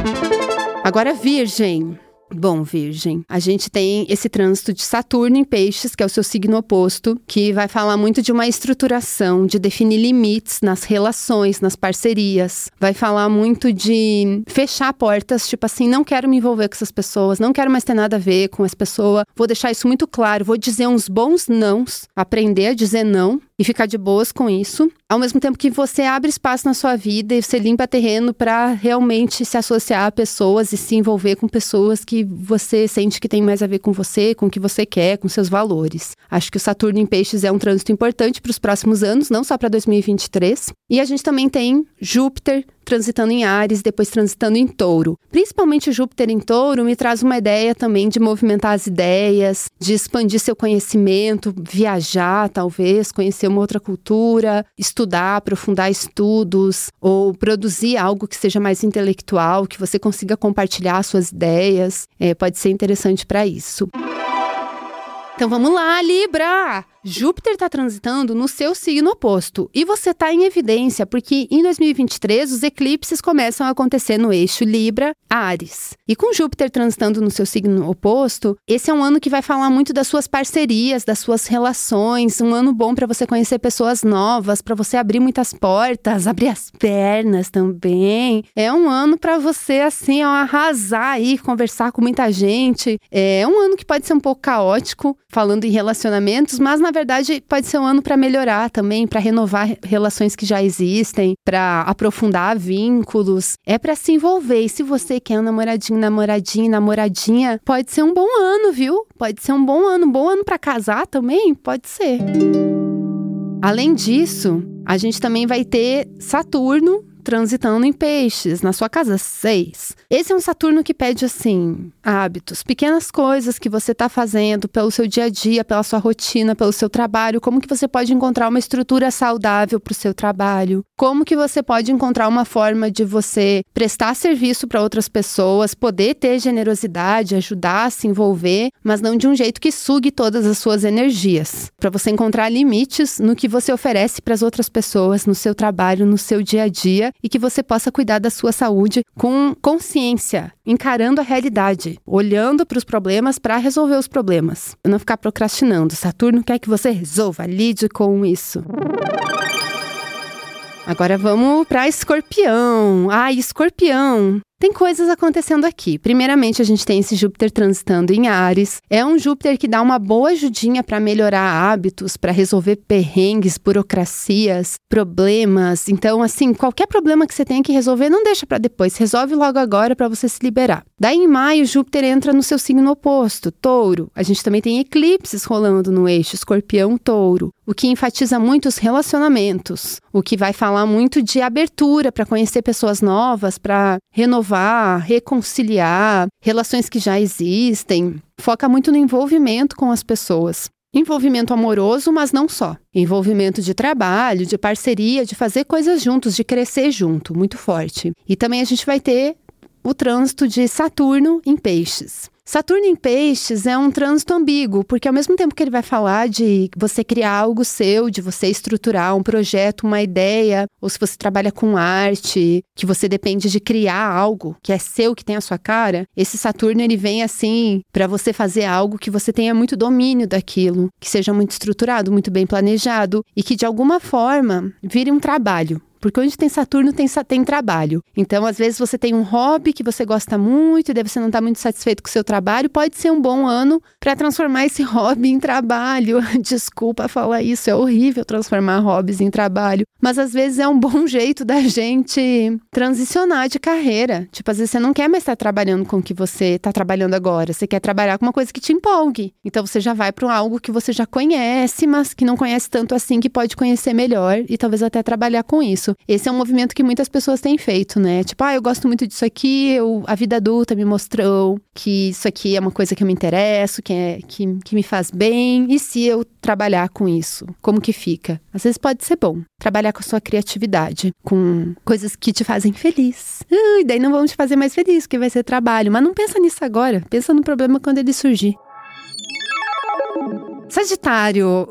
Agora, Virgem. Bom, Virgem, a gente tem esse trânsito de Saturno em Peixes, que é o seu signo oposto, que vai falar muito de uma estruturação, de definir limites nas relações, nas parcerias. Vai falar muito de fechar portas, tipo assim, não quero me envolver com essas pessoas, não quero mais ter nada a ver com essa pessoa, vou deixar isso muito claro, vou dizer uns bons nãos, aprender a dizer não e ficar de boas com isso. Ao mesmo tempo que você abre espaço na sua vida e você limpa terreno para realmente se associar a pessoas e se envolver com pessoas que você sente que tem mais a ver com você, com o que você quer, com seus valores. Acho que o Saturno em Peixes é um trânsito importante para os próximos anos, não só para 2023. E a gente também tem Júpiter transitando em Áries, depois transitando em Touro. Principalmente Júpiter em Touro me traz uma ideia também de movimentar as ideias, de expandir seu conhecimento, viajar talvez, conhecer uma outra cultura, estudar, aprofundar estudos, ou produzir algo que seja mais intelectual, que você consiga compartilhar suas ideias. Pode ser interessante para isso. Então vamos lá, Libra! Júpiter está transitando no seu signo oposto e você está em evidência porque em 2023 os eclipses começam a acontecer no eixo Libra-Áries. E com Júpiter transitando no seu signo oposto, esse é um ano que vai falar muito das suas parcerias, das suas relações, um ano bom para você conhecer pessoas novas, para você abrir muitas portas, abrir as pernas também. É um ano para você, assim, arrasar aí, conversar com muita gente. É um ano que pode ser um pouco caótico, falando em relacionamentos, mas na verdade, pode ser um ano para melhorar também, para renovar relações que já existem, para aprofundar vínculos. É para se envolver. E se você quer um namoradinho, namoradinha, namoradinha, pode ser um bom ano, viu? Pode ser um bom ano. Um bom ano para casar também? Pode ser. Além disso, a gente também vai ter Saturno transitando em Peixes, na sua casa 6. Esse é um Saturno que pede, assim, hábitos, pequenas coisas que você está fazendo pelo seu dia a dia, pela sua rotina, pelo seu trabalho, como que você pode encontrar uma estrutura saudável para o seu trabalho, como que você pode encontrar uma forma de você prestar serviço para outras pessoas, poder ter generosidade, ajudar, se envolver, mas não de um jeito que sugue todas as suas energias, para você encontrar limites no que você oferece para as outras pessoas, no seu trabalho, no seu dia a dia, e que você possa cuidar da sua saúde com consciência, encarando a realidade, olhando para os problemas para resolver os problemas. Não ficar procrastinando. Saturno quer que você resolva, lide com isso. Agora vamos para Escorpião. Ai, Escorpião! Tem coisas acontecendo aqui. Primeiramente, a gente tem esse Júpiter transitando em Áries. É um Júpiter que dá uma boa ajudinha para melhorar hábitos, para resolver perrengues, burocracias, problemas. Então, assim, qualquer problema que você tenha que resolver, não deixa para depois. Resolve logo agora para você se liberar. Daí, em maio, Júpiter entra no seu signo oposto, Touro. A gente também tem eclipses rolando no eixo Escorpião-Touro, o que enfatiza muito os relacionamentos, o que vai falar muito de abertura para conhecer pessoas novas, para renovar, reconciliar, relações que já existem. Foca muito no envolvimento com as pessoas. Envolvimento amoroso, mas não só. Envolvimento de trabalho, de parceria, de fazer coisas juntos, de crescer junto, muito forte. E também a gente vai ter o trânsito de Saturno em Peixes. Saturno em Peixes é um trânsito ambíguo, porque ao mesmo tempo que ele vai falar de você criar algo seu, de você estruturar um projeto, uma ideia, ou se você trabalha com arte, que você depende de criar algo que é seu, que tem a sua cara, esse Saturno ele vem assim para você fazer algo que você tenha muito domínio daquilo, que seja muito estruturado, muito bem planejado e que de alguma forma vire um trabalho. Porque onde tem Saturno, tem trabalho. Então, às vezes, você tem um hobby que você gosta muito, e daí você não está muito satisfeito com o seu trabalho. Pode ser um bom ano para transformar esse hobby em trabalho. Desculpa falar isso, é horrível transformar hobbies em trabalho. Mas, às vezes, é um bom jeito da gente transicionar de carreira. Tipo, às vezes, você não quer mais estar trabalhando com o que você está trabalhando agora. Você quer trabalhar com uma coisa que te empolgue. Então, você já vai para algo que você já conhece, mas que não conhece tanto assim, que pode conhecer melhor e talvez até trabalhar com isso. Esse é um movimento que muitas pessoas têm feito, né? Tipo, eu gosto muito disso aqui, a vida adulta me mostrou que isso aqui é uma coisa que eu me interesso, que me faz bem. E se eu trabalhar com isso? Como que fica? Às vezes pode ser bom. Trabalhar com a sua criatividade, com coisas que te fazem feliz. E daí não vão te fazer mais feliz, porque vai ser trabalho. Mas não pensa nisso agora, pensa no problema quando ele surgir. Sagitário,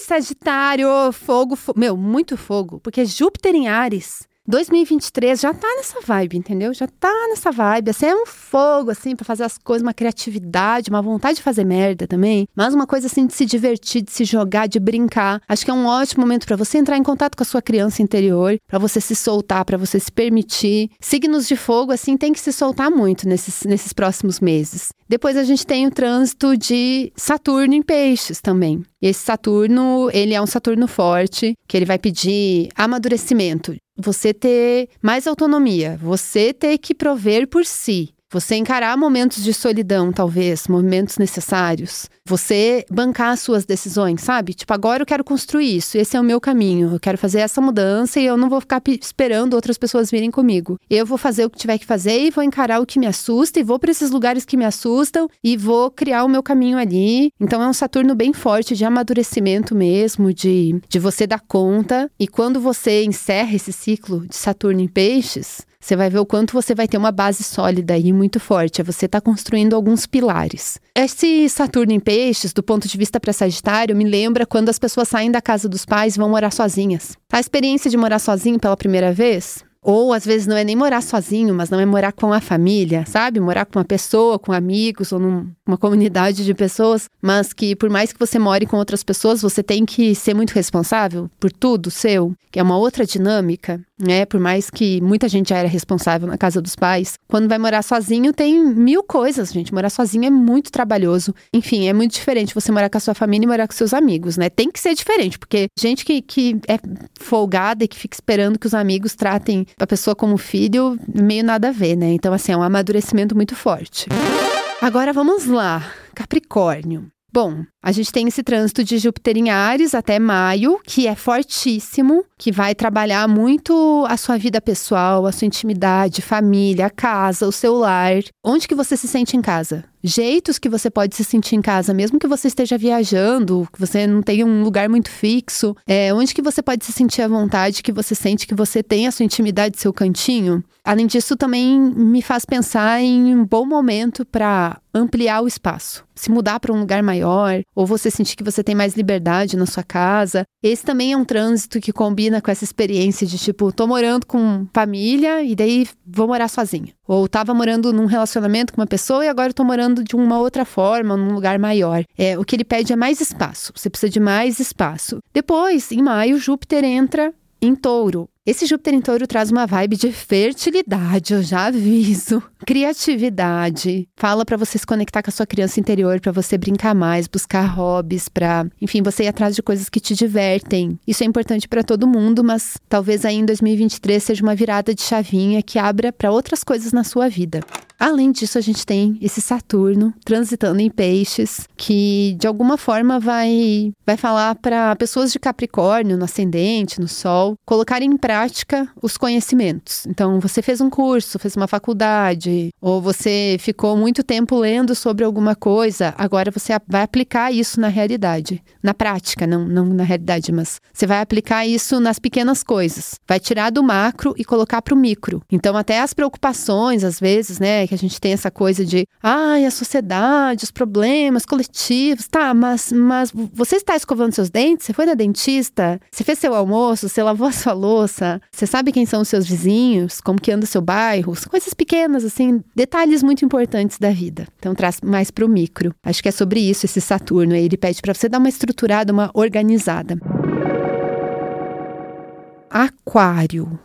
Sagitário, fogo, meu, muito fogo, porque Júpiter em Áries, 2023 já tá nessa vibe, entendeu? Já tá nessa vibe, assim, é um fogo, assim, pra fazer as coisas, uma criatividade, uma vontade de fazer merda também, mas uma coisa, assim, de se divertir, de se jogar, de brincar. Acho que é um ótimo momento pra você entrar em contato com a sua criança interior, pra você se soltar, pra você se permitir. Signos de fogo, assim, tem que se soltar muito nesses próximos meses. Depois a gente tem o trânsito de Saturno em Peixes também. Esse Saturno, ele é um Saturno forte, que ele vai pedir amadurecimento. Você ter mais autonomia, você ter que prover por si. Você encarar momentos de solidão, talvez, momentos necessários. Você bancar as suas decisões, sabe? Tipo, agora eu quero construir isso, esse é o meu caminho. Eu quero fazer essa mudança e eu não vou ficar esperando outras pessoas virem comigo. Eu vou fazer o que tiver que fazer e vou encarar o que me assusta e vou para esses lugares que me assustam e vou criar o meu caminho ali. Então, é um Saturno bem forte de amadurecimento mesmo, de você dar conta. E quando você encerra esse ciclo de Saturno em Peixes, você vai ver o quanto você vai ter uma base sólida e muito forte. Você está construindo alguns pilares. Esse Saturno em Peixes, do ponto de vista para Sagitário, me lembra quando as pessoas saem da casa dos pais e vão morar sozinhas. A experiência de morar sozinho pela primeira vez, ou às vezes não é nem morar sozinho, mas não é morar com a família, sabe? Morar com uma pessoa, com amigos ou numa comunidade de pessoas, mas que por mais que você more com outras pessoas, você tem que ser muito responsável por tudo seu, que é uma outra dinâmica. Né? Por mais que muita gente já era responsável na casa dos pais, quando vai morar sozinho tem mil coisas, gente. Morar sozinho é muito trabalhoso. Enfim, é muito diferente você morar com a sua família e morar com seus amigos, né? Tem que ser diferente, porque gente que é folgada e que fica esperando que os amigos tratem a pessoa como filho, meio nada a ver, né? Então, assim, é um amadurecimento muito forte. Agora vamos lá, Capricórnio. Bom, a gente tem esse trânsito de Júpiter em Áries até maio, que é fortíssimo, que vai trabalhar muito a sua vida pessoal, a sua intimidade, família, casa, o seu lar. Onde que você se sente em casa? Jeitos que você pode se sentir em casa, mesmo que você esteja viajando, que você não tenha um lugar muito fixo. Onde que você pode se sentir à vontade, que você sente que você tem a sua intimidade, seu cantinho. Além disso, também me faz pensar em um bom momento para ampliar o espaço, se mudar para um lugar maior, ou você sentir que você tem mais liberdade na sua casa. Esse também é um trânsito que combina com essa experiência de tipo, tô morando com família e daí vou morar sozinha. Ou tava morando num relacionamento com uma pessoa e agora eu tô morando de uma outra forma, num lugar maior. O que ele pede é mais espaço, você precisa de mais espaço. Depois, em maio, Júpiter entra em Touro. Esse Júpiter em Touro traz uma vibe de fertilidade, eu já aviso. Criatividade. Fala pra você se conectar com a sua criança interior, pra você brincar mais, buscar hobbies, pra, enfim, você ir atrás de coisas que te divertem. Isso é importante pra todo mundo, mas talvez aí em 2023 seja uma virada de chavinha que abra pra outras coisas na sua vida. Além disso, a gente tem esse Saturno transitando em Peixes, que de alguma forma vai falar para pessoas de Capricórnio, no ascendente, no Sol, colocarem em prática os conhecimentos. Então, você fez um curso, fez uma faculdade, ou você ficou muito tempo lendo sobre alguma coisa, agora você vai aplicar isso na realidade. Na prática, não na realidade, mas você vai aplicar isso nas pequenas coisas. Vai tirar do macro e colocar para o micro. Então, até as preocupações, às vezes, né? Que a gente tem essa coisa de a sociedade, os problemas coletivos, tá, mas você está escovando seus dentes? Você foi na dentista? Você fez seu almoço? Você lavou a sua louça? Você sabe quem são os seus vizinhos? Como que anda o seu bairro? Coisas pequenas, assim, detalhes muito importantes da vida. Então, traz mais pro micro. Acho que é sobre isso esse Saturno. Ele pede para você dar uma estruturada, uma organizada. Aquário,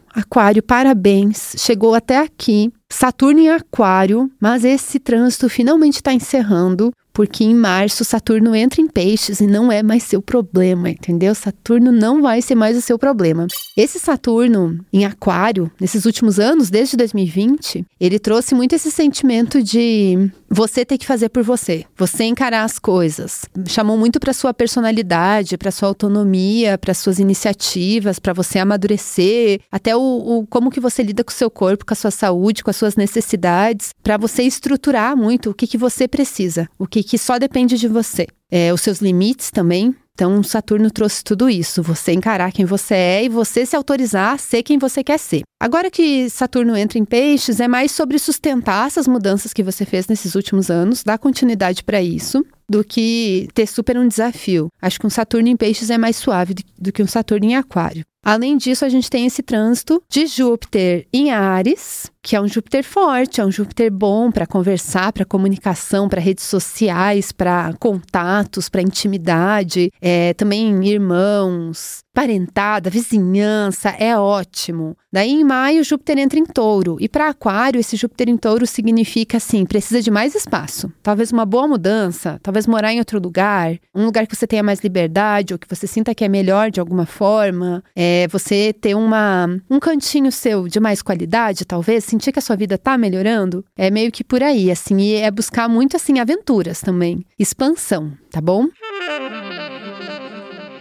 parabéns, chegou até aqui. Saturno em Aquário, mas esse trânsito finalmente está encerrando, porque em março Saturno entra em Peixes e não é mais seu problema, entendeu? Saturno não vai ser mais o seu problema. Esse Saturno em Aquário, nesses últimos anos, desde 2020, ele trouxe muito esse sentimento de você ter que fazer por você, você encarar as coisas. Chamou muito para sua personalidade, para sua autonomia, para suas iniciativas, para você amadurecer, até o como que você lida com o seu corpo, com a sua saúde, com a suas necessidades, para você estruturar muito o que você precisa, o que só depende de você. Os seus limites também. Então, Saturno trouxe tudo isso, você encarar quem você é e você se autorizar a ser quem você quer ser. Agora que Saturno entra em Peixes, é mais sobre sustentar essas mudanças que você fez nesses últimos anos, dar continuidade para isso, do que ter super um desafio. Acho que um Saturno em Peixes é mais suave do que um Saturno em Aquário. Além disso, a gente tem esse trânsito de Júpiter em Áries, que é um Júpiter forte, é um Júpiter bom para conversar, para comunicação, para redes sociais, para contatos, para intimidade, também irmãos, parentada, vizinhança, é ótimo. Daí em maio, Júpiter entra em Touro. E para Aquário, esse Júpiter em Touro significa assim, precisa de mais espaço. Talvez uma boa mudança, talvez morar em outro lugar, um lugar que você tenha mais liberdade ou que você sinta que é melhor de alguma forma. Você ter um cantinho seu de mais qualidade, talvez, sentir que a sua vida tá melhorando, é meio que por aí, assim. E é buscar muito, assim, aventuras também. Expansão, tá bom?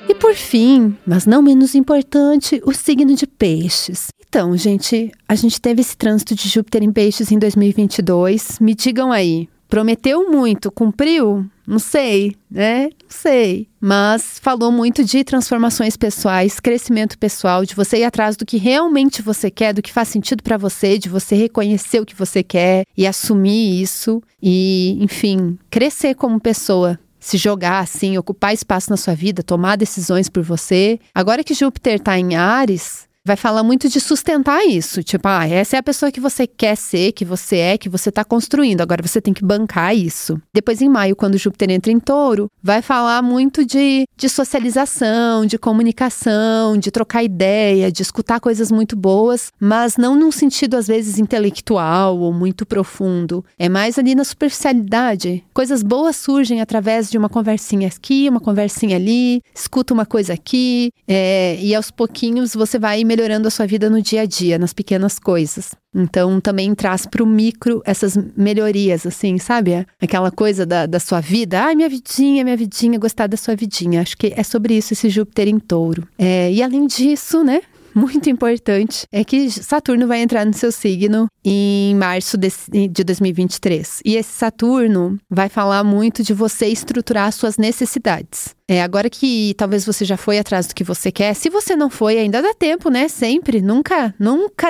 E por fim, mas não menos importante, o signo de Peixes. Então, gente, a gente teve esse trânsito de Júpiter em Peixes em 2022. Me digam aí, prometeu muito, cumpriu? Não sei, né? Não sei. Mas falou muito de transformações pessoais, crescimento pessoal, de você ir atrás do que realmente você quer, do que faz sentido pra você, de você reconhecer o que você quer e assumir isso e, enfim, crescer como pessoa. Se jogar assim, ocupar espaço na sua vida, tomar decisões por você. Agora que Júpiter tá em Áries, vai falar muito de sustentar isso. Tipo, essa é a pessoa que você quer ser, que você é, que você tá construindo. Agora você tem que bancar isso. Depois, em maio, quando Júpiter entra em Touro, vai falar muito de socialização, de comunicação, de trocar ideia, de escutar coisas muito boas, mas não num sentido, às vezes, intelectual ou muito profundo. É mais ali na superficialidade. Coisas boas surgem através de uma conversinha aqui, uma conversinha ali, escuta uma coisa aqui, e aos pouquinhos você vai melhorando a sua vida no dia a dia, nas pequenas coisas. Então, também traz pro micro essas melhorias, assim, sabe? Aquela coisa da sua vida. Minha vidinha, gostar da sua vidinha. Acho que é sobre isso esse Júpiter em Touro. E além disso, né? Muito importante, é que Saturno vai entrar no seu signo em março de 2023. E esse Saturno vai falar muito de você estruturar suas necessidades. Agora que talvez você já foi atrás do que você quer, se você não foi, ainda dá tempo, né? Sempre, nunca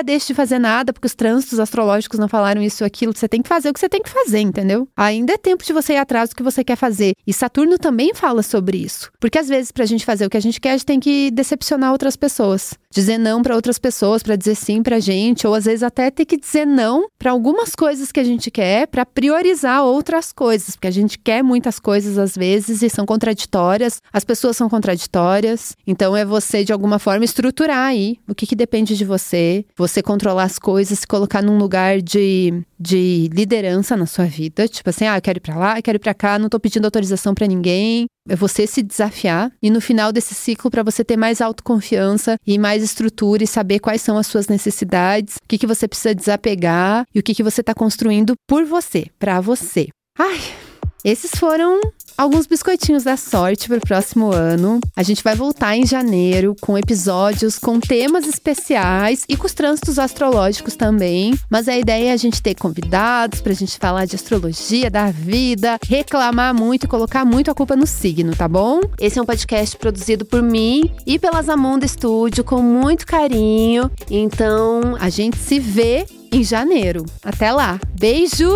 deixe de fazer nada, porque os trânsitos astrológicos não falaram isso ou aquilo. Você tem que fazer o que você tem que fazer, entendeu? Ainda é tempo de você ir atrás do que você quer fazer. E Saturno também fala sobre isso. Porque às vezes, pra gente fazer o que a gente quer, a gente tem que decepcionar outras pessoas. Dizer não pra outras pessoas, pra dizer sim pra gente, ou às vezes até ter que dizer não pra algumas coisas que a gente quer, pra priorizar outras coisas. Porque a gente quer muitas coisas às vezes e são contraditórias. As pessoas são contraditórias, então é você de alguma forma estruturar aí o que depende de você, você controlar as coisas, se colocar num lugar de liderança na sua vida, tipo assim, eu quero ir pra lá, eu quero ir pra cá, não tô pedindo autorização pra ninguém, é você se desafiar e no final desse ciclo pra você ter mais autoconfiança e mais estrutura e saber quais são as suas necessidades, o que você precisa desapegar e o que você tá construindo por você, pra você. Esses foram alguns biscoitinhos da sorte para o próximo ano. A gente vai voltar em janeiro com episódios, com temas especiais e com os trânsitos astrológicos também. Mas a ideia é a gente ter convidados para a gente falar de astrologia, da vida, reclamar muito e colocar muito a culpa no signo, tá bom? Esse é um podcast produzido por mim e pela Zamunda Studio com muito carinho. Então, a gente se vê em janeiro. Até lá. Beijo!